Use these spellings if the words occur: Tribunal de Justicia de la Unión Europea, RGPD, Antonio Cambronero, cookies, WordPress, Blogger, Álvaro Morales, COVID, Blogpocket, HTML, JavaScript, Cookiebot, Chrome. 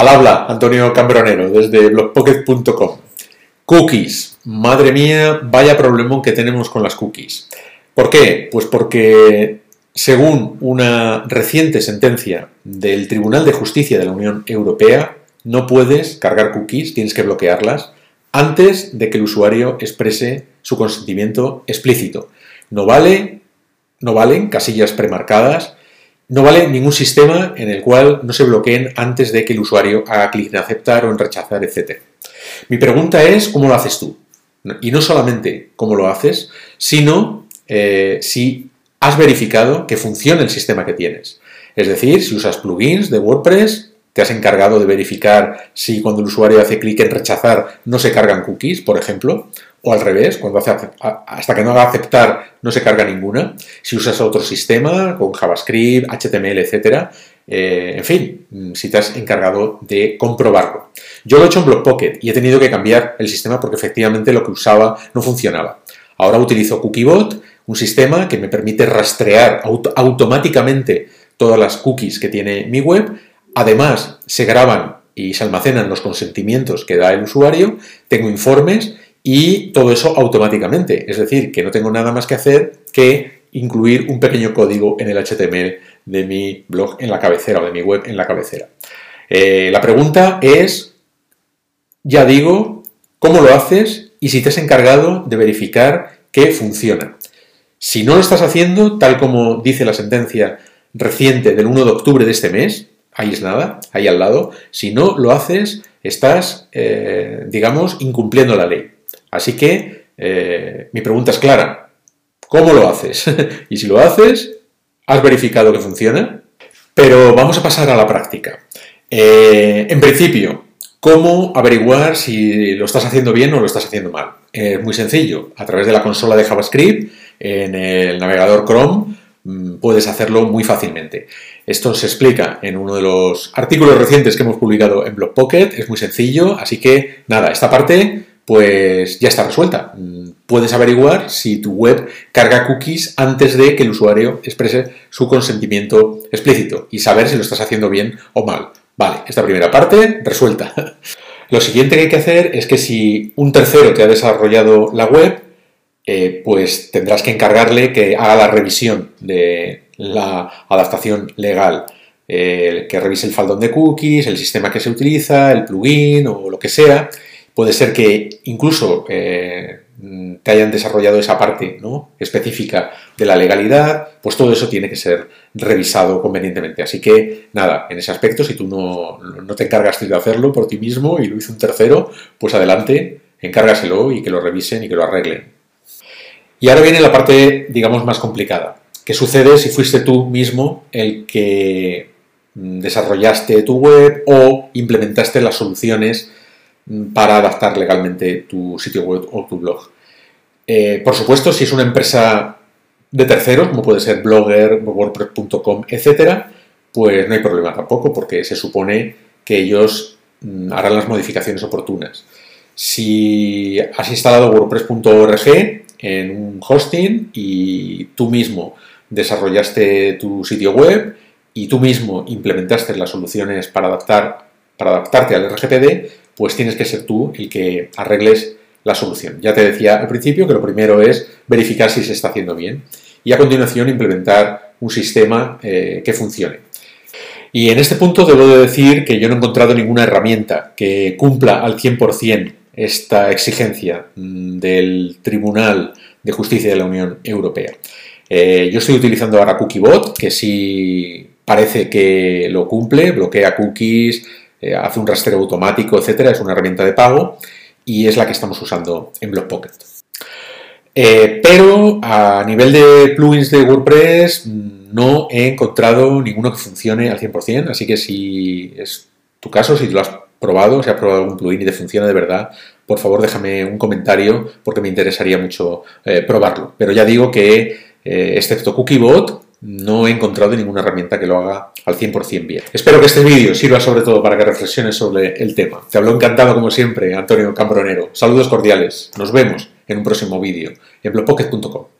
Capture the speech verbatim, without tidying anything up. Al habla, Antonio Cambronero, desde blogpocket punto com. Cookies. Madre mía, vaya problemón que tenemos con las cookies. ¿Por qué? Pues porque, según una reciente sentencia del Tribunal de Justicia de la Unión Europea, no puedes cargar cookies, tienes que bloquearlas antes de que el usuario exprese su consentimiento explícito. No vale, no valen casillas premarcadas. No vale ningún sistema en el cual no se bloqueen antes de que el usuario haga clic en aceptar o en rechazar, etcétera. Mi pregunta es cómo lo haces tú. Y no solamente cómo lo haces, sino eh, si has verificado que funciona el sistema que tienes. Es decir, si usas plugins de WordPress, te has encargado de verificar si cuando el usuario hace clic en rechazar no se cargan cookies, por ejemplo, o al revés, cuando hace, hasta que no haga aceptar no se carga ninguna. Si usas otro sistema con JavaScript, H T M L, etcétera, eh, en fin, si te has encargado de comprobarlo. Yo lo he hecho en Blogpocket y he tenido que cambiar el sistema porque efectivamente lo que usaba no funcionaba. Ahora utilizo Cookiebot, un sistema que me permite rastrear auto automáticamente todas las cookies que tiene mi web. Además, se graban y se almacenan los consentimientos que da el usuario. Tengo informes. Y todo eso automáticamente, es decir, que no tengo nada más que hacer que incluir un pequeño código en el H T M L de mi blog en la cabecera o de mi web en la cabecera. Eh, la pregunta es, ya digo, ¿cómo lo haces y si te has encargado de verificar que funciona? Si no lo estás haciendo, tal como dice la sentencia reciente del uno de octubre de este mes, ahí es nada, ahí al lado, si no lo haces, estás, eh, digamos, incumpliendo la ley. Así que eh, mi pregunta es clara, ¿cómo lo haces? Y si lo haces, ¿has verificado que funciona? Pero vamos a pasar a la práctica. Eh, en principio, ¿cómo averiguar si lo estás haciendo bien o lo estás haciendo mal? Es eh, muy sencillo, a través de la consola de JavaScript, en el navegador Chrome, puedes hacerlo muy fácilmente. Esto se explica en uno de los artículos recientes que hemos publicado en Blogpocket, es muy sencillo, así que nada, esta parte pues ya está resuelta. Puedes averiguar si tu web carga cookies antes de que el usuario exprese su consentimiento explícito y saber si lo estás haciendo bien o mal. Vale, esta primera parte resuelta. Lo siguiente que hay que hacer es que si un tercero te ha desarrollado la web, eh, pues tendrás que encargarle que haga la revisión de la adaptación legal. Eh, que revise el faldón de cookies, el sistema que se utiliza, el plugin o lo que sea. Puede ser que incluso eh, te hayan desarrollado esa parte, ¿no?, específica de la legalidad, pues todo eso tiene que ser revisado convenientemente. Así que, nada, en ese aspecto, si tú no, no te encargaste de hacerlo por ti mismo y lo hizo un tercero, pues adelante, encárgaselo y que lo revisen y que lo arreglen. Y ahora viene la parte, digamos, más complicada. ¿Qué sucede si fuiste tú mismo el que desarrollaste tu web o implementaste las soluciones para adaptar legalmente tu sitio web o tu blog? Eh, por supuesto, si es una empresa de terceros, como puede ser Blogger, WordPress punto com, etcétera, pues no hay problema tampoco, porque se supone que ellos mm, harán las modificaciones oportunas. Si has instalado WordPress punto org en un hosting y tú mismo desarrollaste tu sitio web y tú mismo implementaste las soluciones para adaptar, para adaptarte al R G P D, pues tienes que ser tú el que arregles la solución. Ya te decía al principio que lo primero es verificar si se está haciendo bien y a continuación implementar un sistema eh, que funcione. Y en este punto debo de decir que yo no he encontrado ninguna herramienta que cumpla al cien por cien esta exigencia del Tribunal de Justicia de la Unión Europea. Eh, yo estoy utilizando ahora Cookiebot, que sí parece que lo cumple, bloquea cookies, hace un rastreo automático, etcétera. Es una herramienta de pago y es la que estamos usando en Blogpocket. Eh, pero a nivel de plugins de WordPress no he encontrado ninguno que funcione al cien por cien, así que si es tu caso, si lo has probado, si has probado algún plugin y te funciona de verdad, por favor déjame un comentario porque me interesaría mucho eh, probarlo. Pero ya digo que, eh, excepto Cookiebot, no he encontrado ninguna herramienta que lo haga al cien por cien bien. Espero que este vídeo sirva sobre todo para que reflexiones sobre el tema. Te habló encantado como siempre Antonio Cambronero. Saludos cordiales. Nos vemos en un próximo vídeo en blogpocket punto com.